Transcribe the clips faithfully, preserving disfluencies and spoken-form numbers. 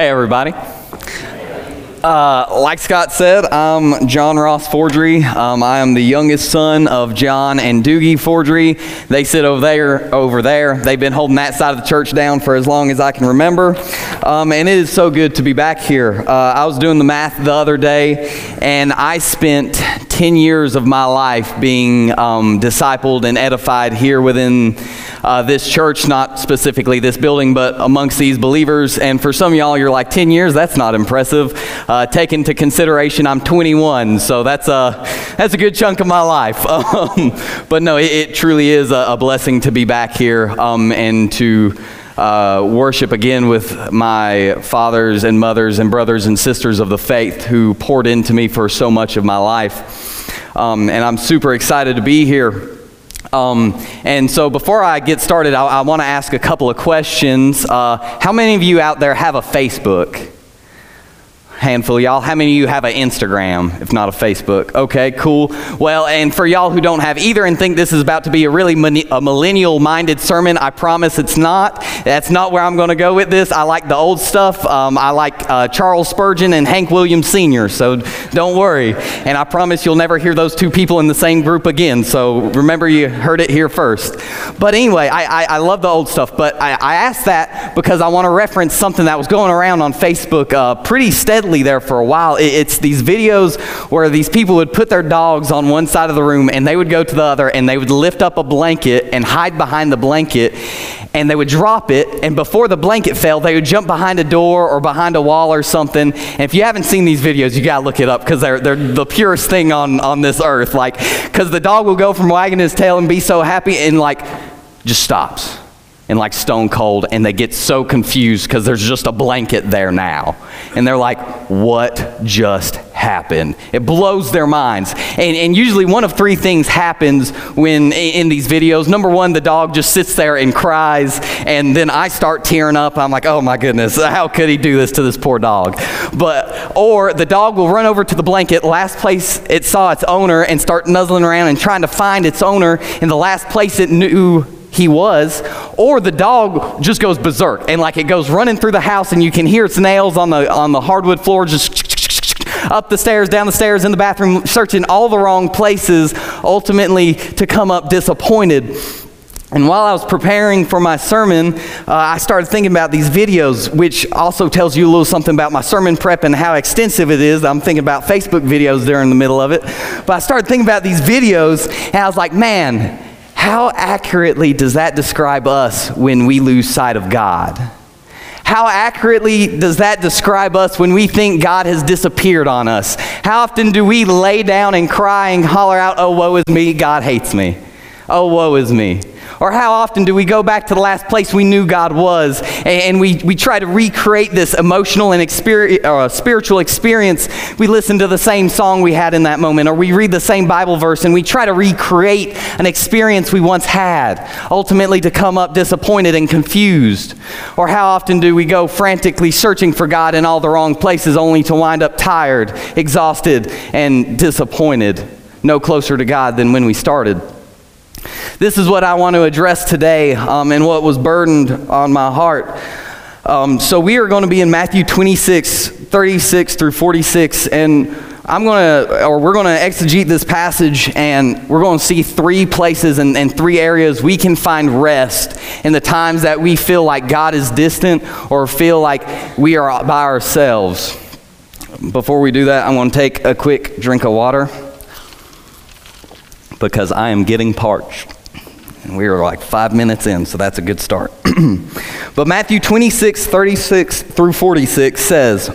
Hey, everybody. Uh, like Scott said, I'm John Ross Forgery. Um, I am the youngest son of John and Doogie Forgery. They sit over there, over there. They've been holding that side of the church down for as long as I can remember. Um, and it is so good to be back here. Uh, I was doing the math the other day, and I spent ten years of my life being um, discipled and edified here within uh, this church, not specifically this building, but amongst these believers. And for some of y'all, you're like, ten years? That's not impressive. Uh, take into consideration I'm twenty-one, so that's a, that's a good chunk of my life. Um, but no, it, it truly is a, a blessing to be back here um, and to uh, worship again with my fathers and mothers and brothers and sisters of the faith who poured into me for so much of my life. Um, and I'm super excited to be here. Um, and so before I get started, I, I want to ask a couple of questions. Uh, how many of you out there have a Facebook? Handful of y'all. How many of you have an Instagram, if not a Facebook? Okay, cool. Well, and for y'all who don't have either and think this is about to be a really a millennial-minded sermon, I promise it's not. That's not where I'm going to go with this. I like the old stuff. Um, I like uh, Charles Spurgeon and Hank Williams Senior, so don't worry. And I promise you'll never hear those two people in the same group again, so remember you heard it here first. But anyway, I, I, I love the old stuff, but I, I asked that because I want to reference something that was going around on Facebook uh, pretty steadily there for a while. It's these videos where these people would put their dogs on one side of the room and they would go to the other and they would lift up a blanket and hide behind the blanket and they would drop it, and before the blanket fell they would jump behind a door or behind a wall or something. And if you haven't seen these videos, you gotta look it up, because they're, they're the purest thing on, on this earth. Like, because the dog will go from wagging his tail and be so happy and like just stops and like stone cold, and they get so confused because there's just a blanket there now. And they're like, what just happened? It blows their minds. And, and usually one of three things happens when in these videos. Number one, the dog just sits there and cries, and then I start tearing up. I'm like, oh my goodness, how could he do this to this poor dog? But, or the dog will run over to the blanket, last place it saw its owner, and start nuzzling around and trying to find its owner in the last place it knew he was. Or the dog just goes berserk and like it goes running through the house, and you can hear its nails on the on the hardwood floor, just up the stairs, down the stairs, in the bathroom, searching all the wrong places, ultimately to come up disappointed. And while I was preparing for my sermon, uh, I started thinking about these videos, which also tells you a little something about my sermon prep and how extensive it is. I'm thinking about Facebook videos there in the middle of it. But I started thinking about these videos, and I was like, man, how accurately does that describe us when we lose sight of God? How accurately does that describe us when we think God has disappeared on us? How often do we lay down and cry and holler out, oh, woe is me, God hates me. Oh, woe is me. Or how often do we go back to the last place we knew God was, and, and we, we try to recreate this emotional and experience, or spiritual experience. We listen to the same song we had in that moment, or we read the same Bible verse, and we try to recreate an experience we once had, ultimately to come up disappointed and confused. Or how often do we go frantically searching for God in all the wrong places, only to wind up tired, exhausted, and disappointed, no closer to God than when we started. This is what I want to address today, um, and what was burdened on my heart. Um, so we are going to be in Matthew twenty-six, thirty-six through forty-six, and I'm going to, or we're going to exegete this passage, and we're going to see three places and, and three areas we can find rest in the times that we feel like God is distant or feel like we are by ourselves. Before we do that, I'm going to take a quick drink of water, because I am getting parched. And we are like five minutes in, so that's a good start. But Matthew twenty-six, thirty-six through forty-six says,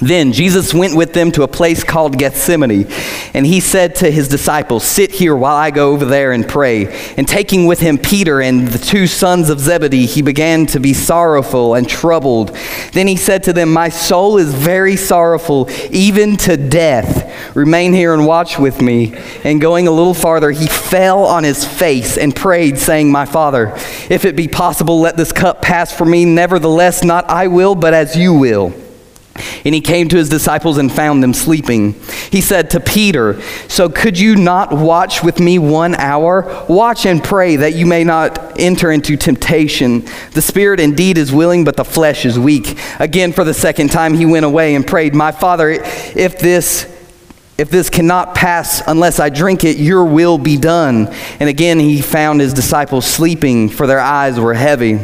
Then Jesus went with them to a place called Gethsemane, and he said to his disciples, Sit here while I go over there and pray. And taking with him Peter and the two sons of Zebedee, he began to be sorrowful and troubled. Then he said to them, My soul is very sorrowful, even to death. Remain here and watch with me. And going a little farther, he fell on his face and prayed, saying, My Father, if it be possible, let this cup pass from me. Nevertheless, not I will, but as you will. And he came to his disciples and found them sleeping. He said to Peter, "So could you not watch with me one hour? Watch and pray that you may not enter into temptation. The spirit indeed is willing, but the flesh is weak." Again, for the second time, he went away and prayed, "My Father, if this If this cannot pass unless I drink it, your will be done." And again he found his disciples sleeping, for their eyes were heavy.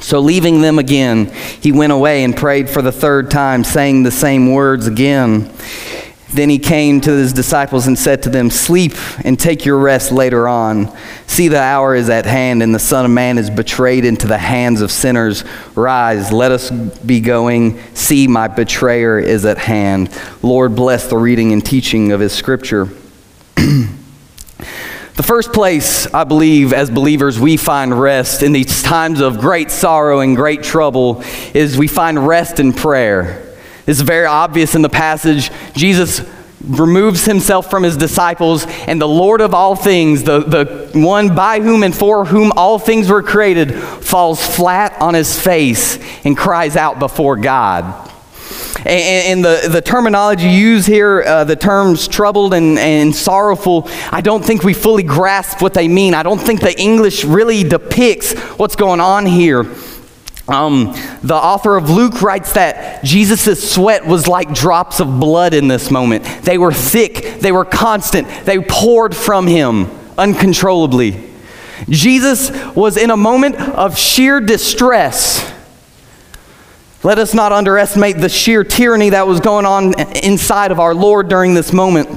So leaving them again, he went away and prayed for the third time, saying the same words again. Then he came to his disciples and said to them, "Sleep and take your rest later on. See, the hour is at hand, and the Son of Man is betrayed into the hands of sinners. Rise, let us be going. See, my betrayer is at hand." Lord, bless the reading and teaching of his scripture. The first place, I believe, as believers, we find rest in these times of great sorrow and great trouble is we find rest in prayer. It's very obvious in the passage. Jesus removes himself from his disciples, and the Lord of all things, the, the one by whom and for whom all things were created, falls flat on his face and cries out before God. And, and the, the terminology used here, uh, the terms troubled and, and sorrowful, I don't think we fully grasp what they mean. I don't think the English really depicts what's going on here. Um, the author of Luke writes that Jesus' sweat was like drops of blood in this moment. They were thick, they were constant, they poured from him uncontrollably. Jesus was in a moment of sheer distress. Let us not underestimate the sheer tyranny that was going on inside of our Lord during this moment.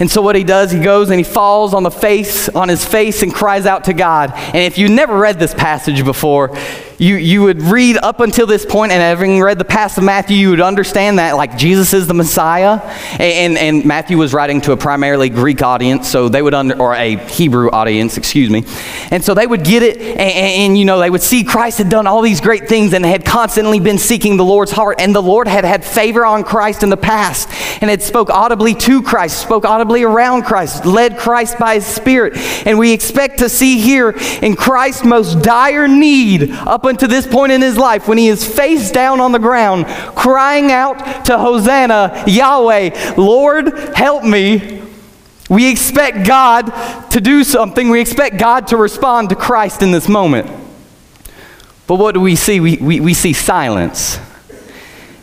And so what he does, he goes and he falls on the face, on his face and cries out to God. And if you never read this passage before, you, you would read up until this point, and having read the past of Matthew, you would understand that like Jesus is the Messiah. And, and, and Matthew was writing to a primarily Greek audience, so they would, under, or a Hebrew audience, excuse me. And so they would get it, and, and you know, they would see Christ had done all these great things and had constantly been seeking the Lord's heart. And the Lord had had favor on Christ in the past and had spoke audibly to Christ, spoke audibly around Christ, led Christ by his Spirit. And we expect to see here in Christ's most dire need up until this point in his life, when he is face down on the ground, crying out to Hosanna, Yahweh, Lord, help me. We expect God to do something. We expect God to respond to Christ in this moment. But what do we see? We, we, we see silence.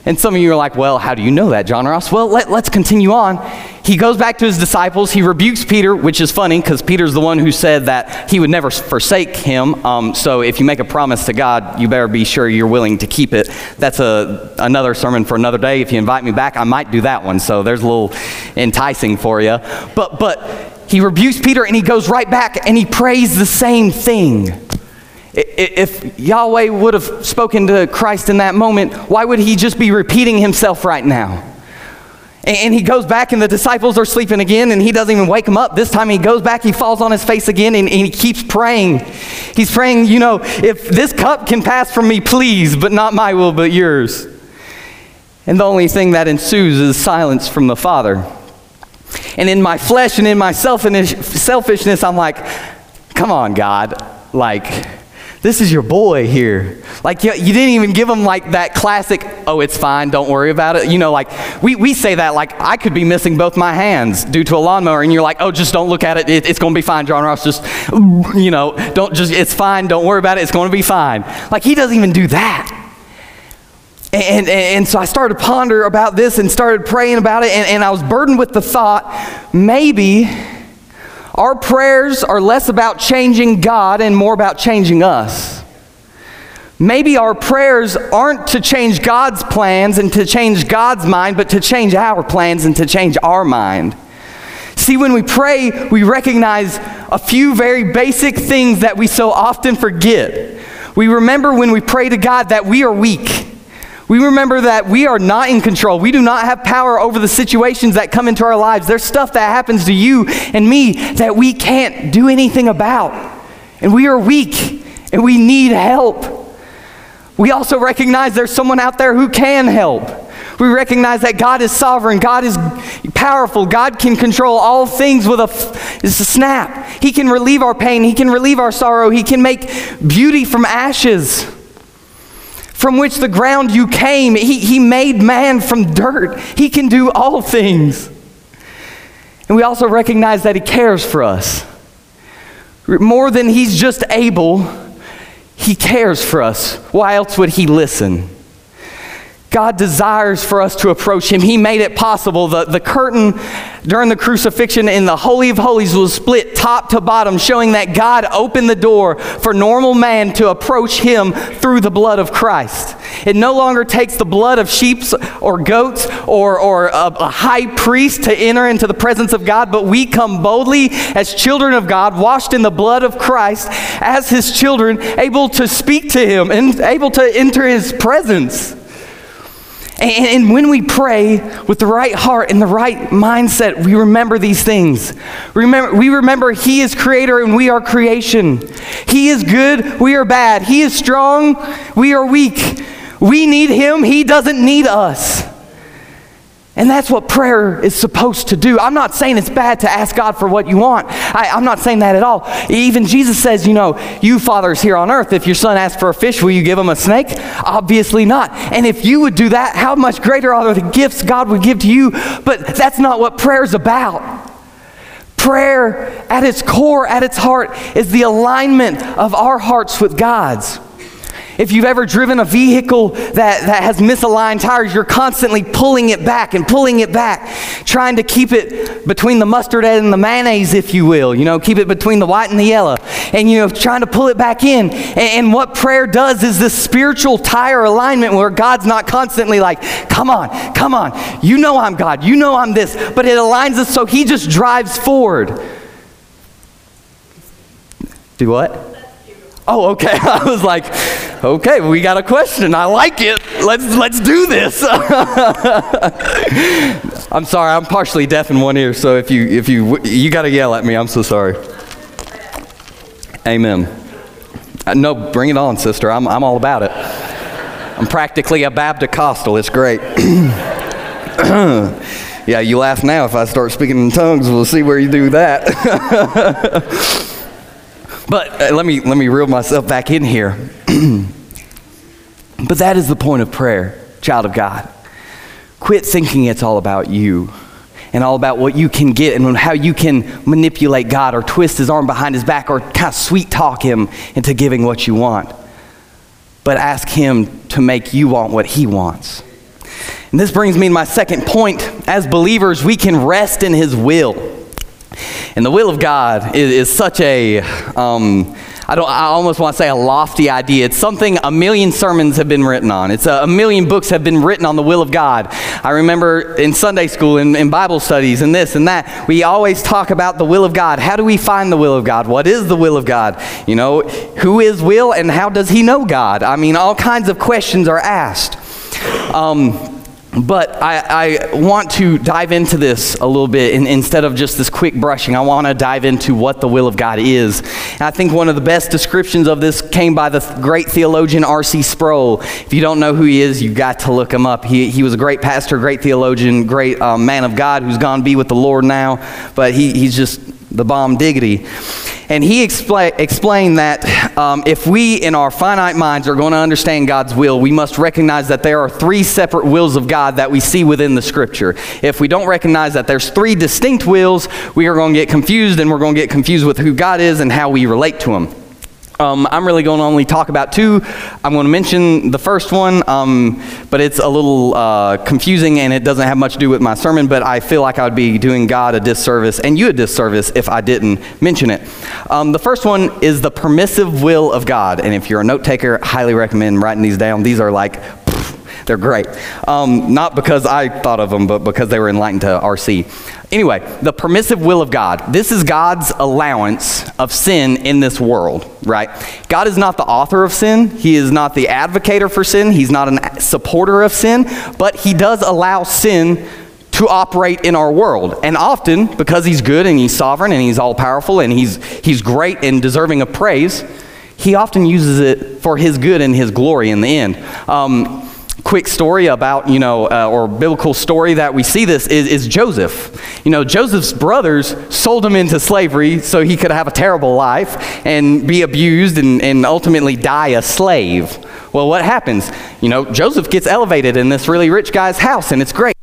And some of you are like, well, how do you know that, John Ross? Well, let, let's continue on. He goes back to his disciples. He rebukes Peter, which is funny because Peter's the one who said that he would never forsake him. Um, so if you make a promise to God, you better be sure you're willing to keep it. That's a, another sermon for another day. If you invite me back, I might do that one. So there's a little enticing for you. But, but he rebukes Peter, and he goes right back, and he prays the same thing. If Yahweh would have spoken to Christ in that moment, why would he just be repeating himself right now? And he goes back, and the disciples are sleeping again, and he doesn't even wake them up. This time he goes back, he falls on his face again, and, and he keeps praying. He's praying, you know, if this cup can pass from me, please, but not my will, but yours. And the only thing that ensues is silence from the Father. And in my flesh and in my selfishness, I'm like, come on, God, like, this is your boy here. Like, you, you didn't even give him like that classic, oh, it's fine, don't worry about it. You know, like, we, we say that, like, I could be missing both my hands due to a lawnmower, and you're like, oh, just don't look at it. it it's going to be fine, John Ross. Just, you know, don't just, it's fine, don't worry about it. It's going to be fine. Like, he doesn't even do that. And, and, and so I started to ponder about this and started praying about it, and, and I was burdened with the thought, maybe our prayers are less about changing God and more about changing us. Maybe our prayers aren't to change God's plans and to change God's mind, but to change our plans and to change our mind. See, when we pray, we recognize a few very basic things that we so often forget. We remember when we pray to God that we are weak. We remember that we are not in control. We do not have power over the situations that come into our lives. There's stuff that happens to you and me that we can't do anything about. And we are weak, and we need help. We also recognize there's someone out there who can help. We recognize that God is sovereign. God is powerful. God can control all things with a, f it's a snap. He can relieve our pain. He can relieve our sorrow. He can make beauty from ashes. from which the ground you came. He, he made man from dirt. He can do all things. And we also recognize that he cares for us. More than he's just able, he cares for us. Why else would he listen? God desires for us to approach him. He made it possible. The, the curtain during the crucifixion in the Holy of Holies was split top to bottom, showing that God opened the door for normal man to approach him through the blood of Christ. It no longer takes the blood of sheep or goats or, or a, a high priest to enter into the presence of God, but we come boldly as children of God, washed in the blood of Christ, as his children, able to speak to him and able to enter his presence. And when we pray with the right heart and the right mindset, we remember these things. Remember, we remember he is creator and we are creation. He is good, we are bad. He is strong, we are weak. We need him, he doesn't need us. And that's what prayer is supposed to do. I'm not saying it's bad to ask God for what you want. I, I'm not saying that at all. Even Jesus says, you know, you fathers here on earth, if your son asks for a fish, will you give him a snake? Obviously not. And if you would do that, how much greater are the gifts God would give to you? But that's not what prayer is about. Prayer at its core, at its heart, is the alignment of our hearts with God's. If you've ever driven a vehicle that, that has misaligned tires, you're constantly pulling it back and pulling it back, trying to keep it between the mustard and the mayonnaise, if you will. You know, keep it between the white and the yellow. And, you know, trying to pull it back in. And, and what prayer does is this spiritual tire alignment where God's not constantly like, come on, come on. You know I'm God. You know I'm this. But it aligns us so he just drives forward. Do what? Oh, okay. I was like, okay, we got a question. I like it. Let's, let's do this. I'm sorry. I'm partially deaf in one ear, so if you, if you, you got to yell at me. I'm so sorry. Amen. No, bring it on, sister. I'm, I'm all about it. I'm practically a Babdacostal. It's great. Yeah, you laugh now if I start speaking in tongues. We'll see where you do that. But uh, let me, let me reel myself back in here. But that is the point of prayer, child of God. Quit thinking it's all about you and all about what you can get and how you can manipulate God or twist his arm behind his back or kind of sweet talk him into giving what you want. But ask him to make you want what he wants. And this brings me to my second point. As believers, we can rest in his will. And the will of God is, is such a, um, I, don't, I almost want to say a lofty idea. It's something a million sermons have been written on. It's a, a million books have been written on the will of God. I remember in Sunday school and in, in Bible studies and this and that, we always talk about the will of God. How do we find the will of God? What is the will of God? You know, who is will and how does he know God? I mean, all kinds of questions are asked. Um, But I, I want to dive into this a little bit, and instead of just this quick brushing, I want to dive into what the will of God is. And I think one of the best descriptions of this came by the great theologian R C Sproul. If you don't know who he is, you've got to look him up. He, he was a great pastor, great theologian, great um, man of God who's gone to be with the Lord now, but he, he's just the bomb diggity. And he expla- explained that um, if we in our finite minds are going to understand God's will, we must recognize that there are three separate wills of God that we see within the scripture. If we don't recognize that there's three distinct wills, we are going to get confused, and we're going to get confused with who God is and how we relate to him. Um, I'm really going to only talk about two. I'm going to mention the first one, um, but it's a little uh, confusing and it doesn't have much to do with my sermon, but I feel like I would be doing God a disservice and you a disservice if I didn't mention it. Um, the first one is the permissive will of God, and if you're a note taker, I highly recommend writing these down. These are like, pff, they're great. Um, not because I thought of them, but because they were enlightened to R C. Anyway, the permissive will of God. This is God's allowance of sin in this world, right? God is not the author of sin. He is not the advocator for sin. He's not a supporter of sin, but he does allow sin to operate in our world. And often, because he's good and he's sovereign and he's all-powerful and he's, he's great and deserving of praise, he often uses it for his good and his glory in the end. Um, quick story about, you know, uh, or biblical story that we see this is, is Joseph. You know, Joseph's brothers sold him into slavery so he could have a terrible life and be abused and, and ultimately die a slave. Well, what happens? You know, Joseph gets elevated in this really rich guy's house, and it's great.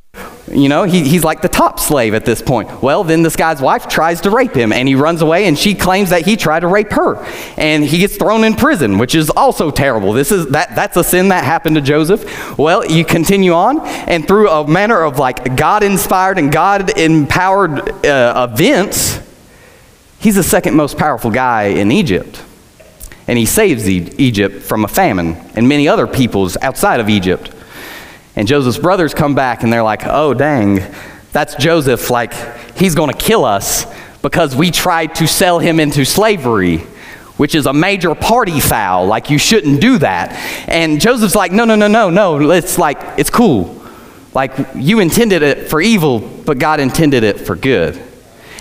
You know, he, he's like the top slave at this point. Well, then this guy's wife tries to rape him, and he runs away, and she claims that he tried to rape her. And he gets thrown in prison, which is also terrible. This is that that's a sin that happened to Joseph. Well, you continue on, and through a manner of like God-inspired and God-empowered uh, events, he's the second most powerful guy in Egypt. And he saves e- Egypt from a famine and many other peoples outside of Egypt. And Joseph's brothers come back, and they're like, oh, dang, that's Joseph. Like, he's going to kill us because we tried to sell him into slavery, which is a major party foul. Like, you shouldn't do that. And Joseph's like, no, no, no, no, no. It's like, it's cool. Like, you intended it for evil, but God intended it for good.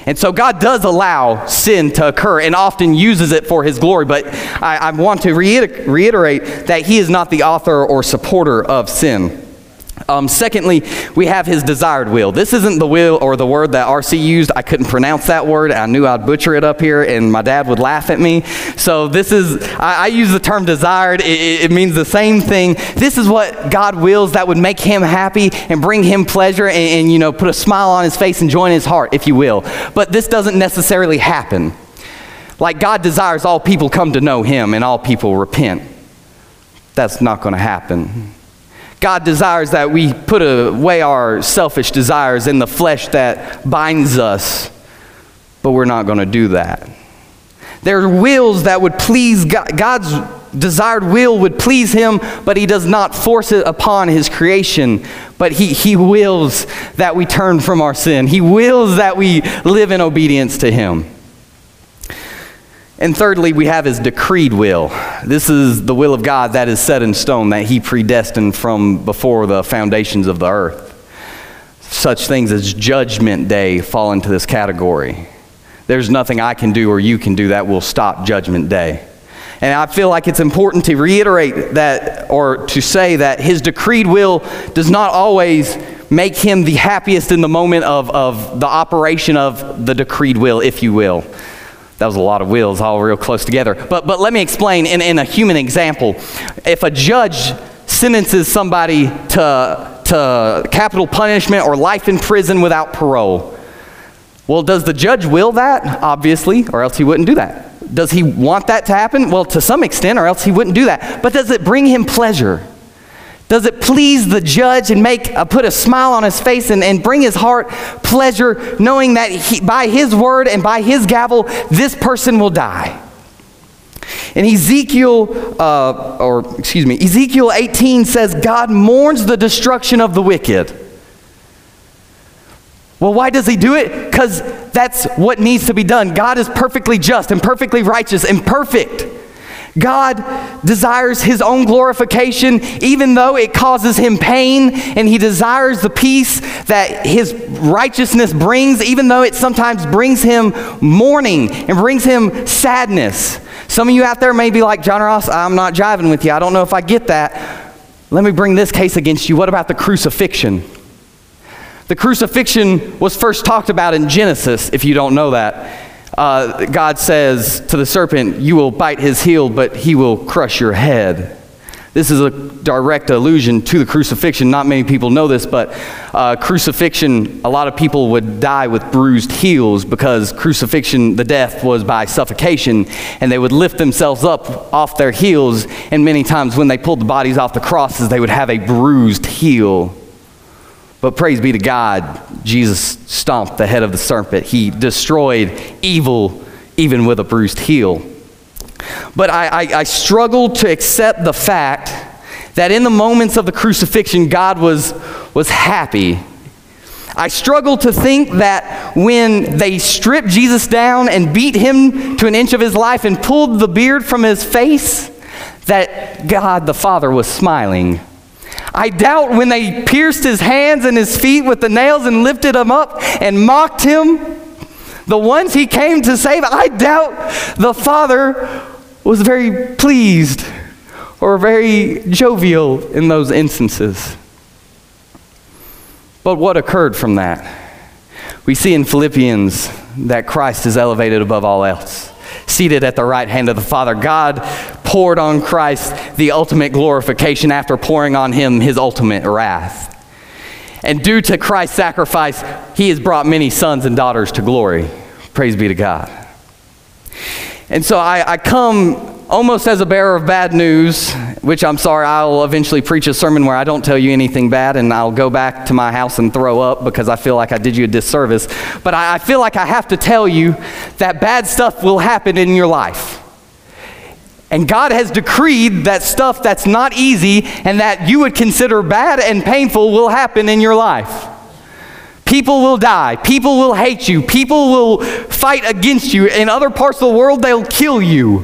And so God does allow sin to occur and often uses it for his glory. But I, I want to reiter- reiterate that he is not the author or supporter of sin. Um, secondly, we have his desired will. This isn't the will or the word that R C used. I couldn't pronounce that word. I knew I'd butcher it up here, and my dad would laugh at me. So this is, I, I use the term desired. It, it means the same thing. This is what God wills that would make him happy and bring him pleasure and, and you know, put a smile on his face and joy in his heart, if you will. But this doesn't necessarily happen. Like, God desires all people come to know him and all people repent. That's not going to happen. God desires that we put away our selfish desires in the flesh that binds us, but we're not going to do that. There are wills that would please God. God's desired will would please him, but he does not force it upon his creation. But he, he wills that we turn from our sin. He wills that we live in obedience to him. And thirdly, we have his decreed will. This is the will of God that is set in stone, that he predestined from before the foundations of the earth. Such things as Judgment Day fall into this category. There's nothing I can do or you can do that will stop Judgment Day. And I feel like it's important to reiterate that, or to say that his decreed will does not always make him the happiest in the moment of, of the operation of the decreed will, if you will. That was a lot of wills all real close together. But but let me explain in, in a human example. If a judge sentences somebody to, to capital punishment or life in prison without parole, well, does the judge will that? Obviously, or else he wouldn't do that. Does he want that to happen? Well, to some extent, or else he wouldn't do that. But does it bring him pleasure? Does it please the judge and make uh, put a smile on his face and, and bring his heart pleasure, knowing that he, by his word and by his gavel, this person will die? And Ezekiel, uh, or excuse me, Ezekiel eighteen says, God mourns the destruction of the wicked. Well, why does he do it? Because that's what needs to be done. God is perfectly just and perfectly righteous and perfect. God desires his own glorification, even though it causes him pain, and he desires the peace that his righteousness brings, even though it sometimes brings him mourning and brings him sadness. Some of you out there may be like, John Ross, I'm not jiving with you. I don't know if I get that. Let me bring this case against you. What about the crucifixion? The crucifixion was first talked about in Genesis, if you don't know that. Uh, God says to the serpent, you will bite his heel, but he will crush your head. This is a direct allusion to the crucifixion. Not many people know this, but uh, crucifixion, a lot of people would die with bruised heels because crucifixion, the death was by suffocation, and they would lift themselves up off their heels, and many times when they pulled the bodies off the crosses, they would have a bruised heel. But praise be to God, Jesus stomped the head of the serpent. He destroyed evil even with a bruised heel. But I, I, I struggle to accept the fact that in the moments of the crucifixion, God was, was happy. I struggle to think that when they stripped Jesus down and beat him to an inch of his life and pulled the beard from his face, that God the Father was smiling. I doubt when they pierced his hands and his feet with the nails and lifted him up and mocked him, the ones he came to save, I doubt the Father was very pleased or very jovial in those instances. But what occurred from that? We see in Philippians that Christ is elevated above all else, seated at the right hand of the Father. God poured on Christ the ultimate glorification after pouring on him his ultimate wrath. And due to Christ's sacrifice, he has brought many sons and daughters to glory. Praise be to God. And so I, I come almost as a bearer of bad news, which I'm sorry, I'll eventually preach a sermon where I don't tell you anything bad and I'll go back to my house and throw up because I feel like I did you a disservice. But I, I feel like I have to tell you that bad stuff will happen in your life. And God has decreed that stuff that's not easy and that you would consider bad and painful will happen in your life. People will die. People will hate you. People will fight against you. In other parts of the world, they'll kill you.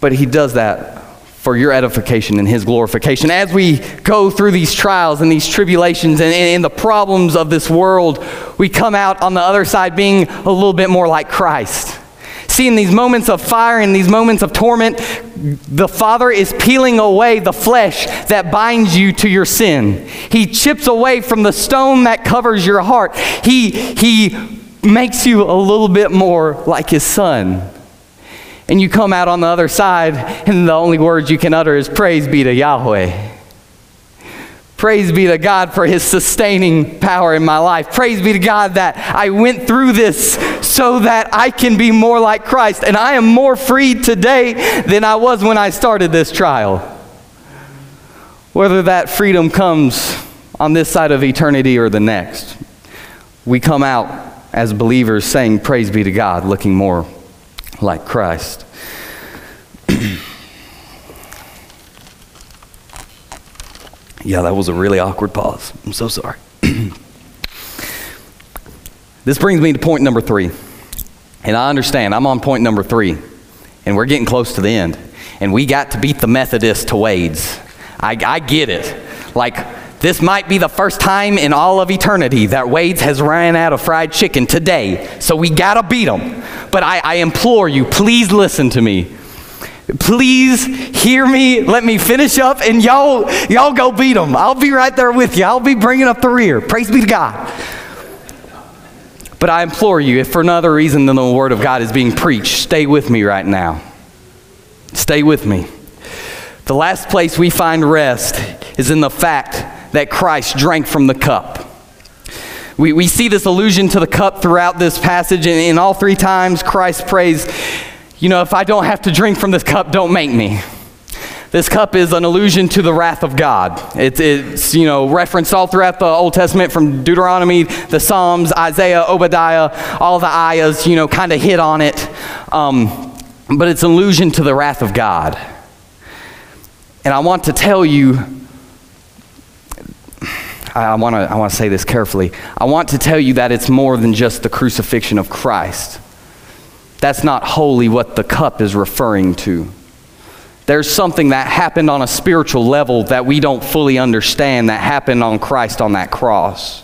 But he does that for your edification and his glorification. As we go through these trials and these tribulations and, and, and the problems of this world, we come out on the other side being a little bit more like Christ. See, in these moments of fire, in these moments of torment, the Father is peeling away the flesh that binds you to your sin. He chips away from the stone that covers your heart. He, he makes you a little bit more like his Son. And you come out on the other side, and the only words you can utter is, praise be to Yahweh. Praise be to God for his sustaining power in my life. Praise be to God that I went through this so that I can be more like Christ. And I am more free today than I was when I started this trial. Whether that freedom comes on this side of eternity or the next, we come out as believers saying, praise be to God, looking more like Christ. Yeah, that was a really awkward pause. I'm so sorry. This brings me to point number three. And I understand, I'm on point number three. And we're getting close to the end. And we got to beat the Methodists to Wade's. I, I get it. Like, this might be the first time in all of eternity that Wade's has ran out of fried chicken today. So we got to beat them. But I, I implore you, please listen to me. Please hear me. Let me finish up, and y'all, y'all go beat them. I'll be right there with you. I'll be bringing up the rear. Praise be to God. But I implore you, if for no other reason than the Word of God is being preached, stay with me right now. Stay with me. The last place we find rest is in the fact that Christ drank from the cup. We, we see this allusion to the cup throughout this passage, and in all three times Christ prays, you know, if I don't have to drink from this cup, don't make me. This cup is an allusion to the wrath of God. It, it's, you know, referenced all throughout the Old Testament, from Deuteronomy, the Psalms, Isaiah, Obadiah, all the ayahs, you know, kind of hit on it. Um, but it's an allusion to the wrath of God. And I want to tell you, I want to I want to say this carefully. I want to tell you that it's more than just the crucifixion of Christ. That's not wholly what the cup is referring to. There's something that happened on a spiritual level that we don't fully understand that happened on Christ on that cross.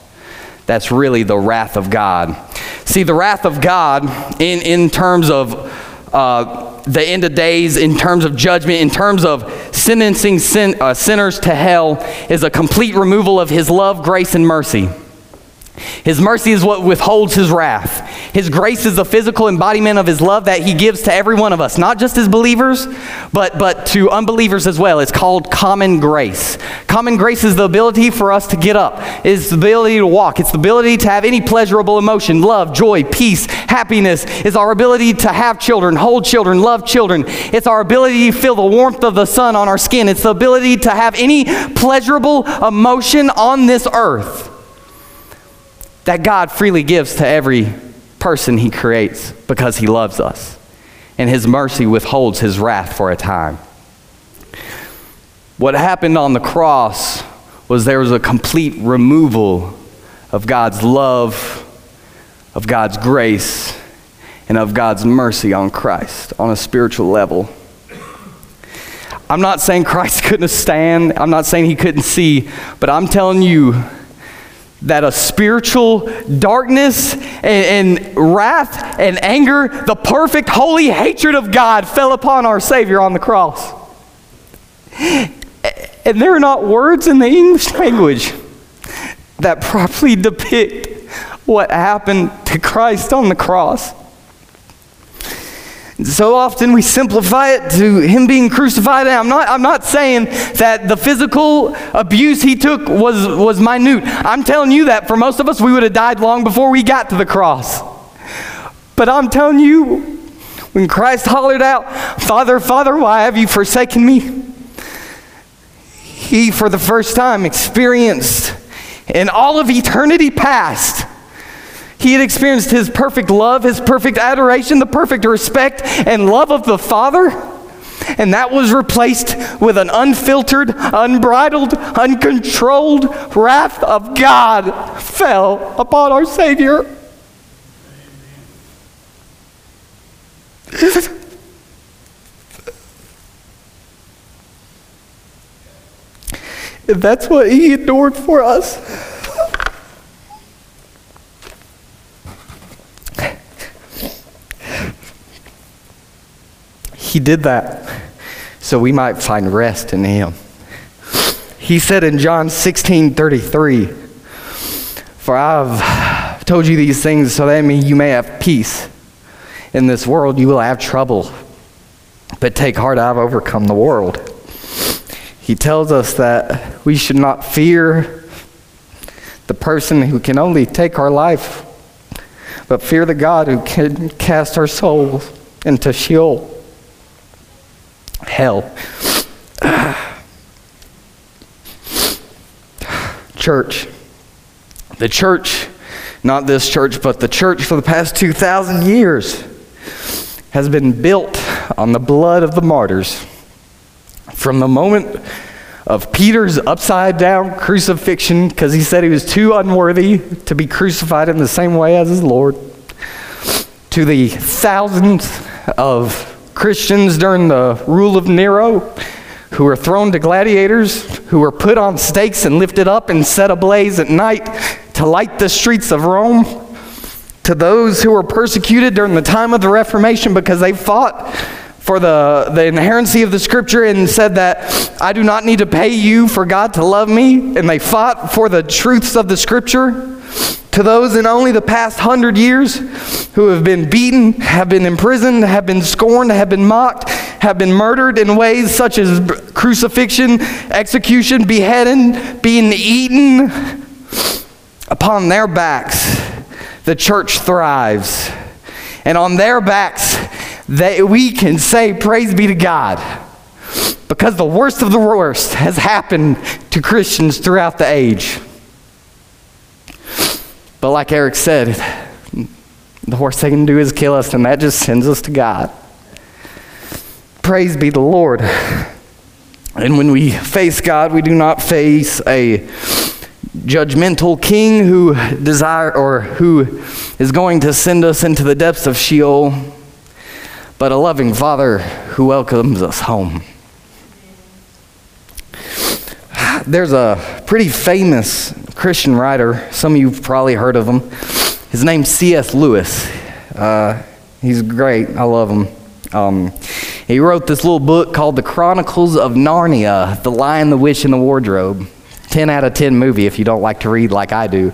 That's really the wrath of God. See, the wrath of God in, in terms of uh, the end of days, in terms of judgment, in terms of sentencing sin, uh, sinners to hell, is a complete removal of his love, grace, and mercy. His mercy is what withholds his wrath. His grace is the physical embodiment of his love that he gives to every one of us, not just as believers, but, but to unbelievers as well. It's called common grace. Common grace is the ability for us to get up. It's the ability to walk. It's the ability to have any pleasurable emotion, love, joy, peace, happiness. It's our ability to have children, hold children, love children. It's our ability to feel the warmth of the sun on our skin. It's the ability to have any pleasurable emotion on this earth that God freely gives to every person he creates because he loves us. And his mercy withholds his wrath for a time. What happened on the cross was there was a complete removal of God's love, of God's grace, and of God's mercy on Christ on a spiritual level. I'm not saying Christ couldn't stand. I'm not saying he couldn't see. But I'm telling you, that a spiritual darkness and, and wrath and anger, the perfect holy hatred of God fell upon our Savior on the cross. And there are not words in the English language that properly depict what happened to Christ on the cross. So often we simplify it to him being crucified. And I'm not, I'm not saying that the physical abuse he took was, was minute. I'm telling you that for most of us, we would have died long before we got to the cross. But I'm telling you, when Christ hollered out, "Father, Father, why have you forsaken me?" he, for the first time, experienced in all of eternity past, he had experienced his perfect love, his perfect adoration, the perfect respect and love of the Father. And that was replaced with an unfiltered, unbridled, uncontrolled wrath of God fell upon our Savior. And that's what he endured for us. He did that so we might find rest in him. He said in John sixteen thirty-three, "For I've told you these things so that you may have peace. In this world you will have trouble, but take heart, I've overcome the world." He tells us that we should not fear the person who can only take our life, but fear the God who can cast our souls into Sheol. Hell. Church. The church, not this church, but the church for the past two thousand years has been built on the blood of the martyrs. From the moment of Peter's upside-down crucifixion, because he said he was too unworthy to be crucified in the same way as his Lord, to the thousands of Christians during the rule of Nero who were thrown to gladiators, who were put on stakes and lifted up and set ablaze at night to light the streets of Rome, to those who were persecuted during the time of the Reformation because they fought for the, the inerrancy of the Scripture and said that I do not need to pay you for God to love me, and they fought for the truths of the Scripture. To those in only the past hundred years who have been beaten, have been imprisoned, have been scorned, have been mocked, have been murdered in ways such as crucifixion, execution, beheading, being eaten, upon their backs the church thrives. And on their backs they, we can say praise be to God, because the worst of the worst has happened to Christians throughout the age. But like Eric said, the worst they can do is kill us, and that just sends us to God. Praise be the Lord. And when we face God, we do not face a judgmental king who desire or who is going to send us into the depths of Sheol, but a loving Father who welcomes us home. There's a pretty famous Christian writer. Some of you've probably heard of him. His name's C S Lewis. Uh, he's great. I love him. Um, he wrote this little book called The Chronicles of Narnia, The Lion, the Witch, and the Wardrobe. ten out of ten movie if you don't like to read like I do.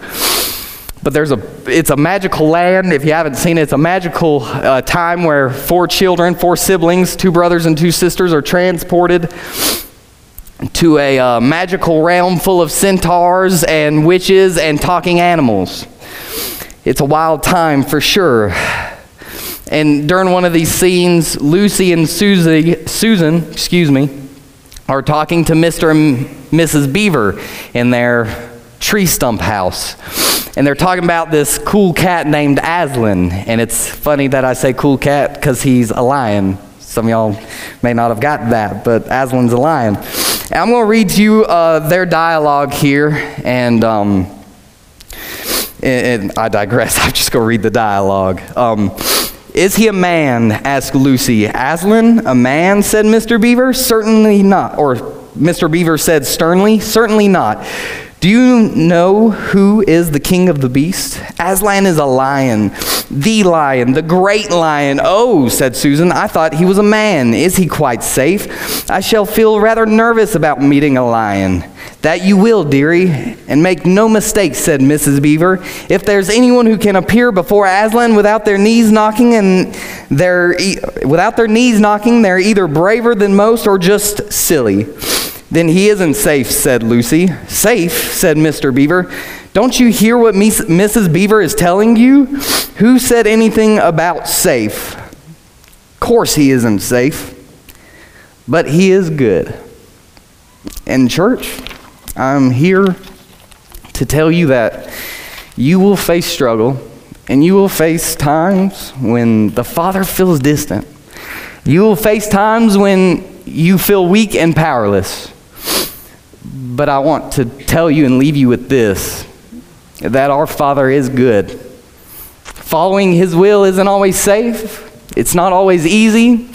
But there's a, it's a magical land. If you haven't seen it, it's a magical uh, time where four children, four siblings, two brothers and two sisters are transported to a uh, magical realm full of centaurs and witches and talking animals. It's a wild time for sure. And during one of these scenes, Lucy and Susie, Susan, excuse me, are talking to Mister and Missus Beaver in their tree stump house. And they're talking about this cool cat named Aslan. And it's funny that I say cool cat because he's a lion. Some of y'all may not have gotten that, but Aslan's a lion. And I'm going to read to you uh, their dialogue here, and, um, and, and I digress. I'm just going to read the dialogue. Um, "Is he a man?" asked Lucy. "Aslan, a man?" said Mister Beaver. "Certainly not," or Mister Beaver said sternly, "Certainly not. Do you know who is the king of the beast? Aslan is a lion, the lion, the great lion. Oh, said Susan, I thought he was a man. Is he quite safe? I shall feel rather nervous about meeting a lion. That you will, dearie, and make no mistake, said Missus Beaver. If there's anyone who can appear before Aslan without their knees knocking, and they're e without their knees knocking, they're either braver than most or just silly. Then he isn't safe, said Lucy. Safe, said Mister Beaver. Don't you hear what Missus Beaver is telling you? Who said anything about safe? Of course he isn't safe, but he is good. And church, I'm here to tell you that you will face struggle, and you will face times when the Father feels distant. You will face times when you feel weak and powerless. But I want to tell you and leave you with this, that our Father is good. Following His will isn't always safe. It's not always easy.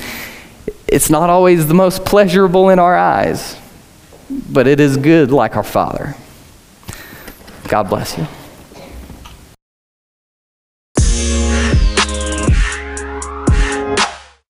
It's not always the most pleasurable in our eyes. But it is good like our Father. God bless you.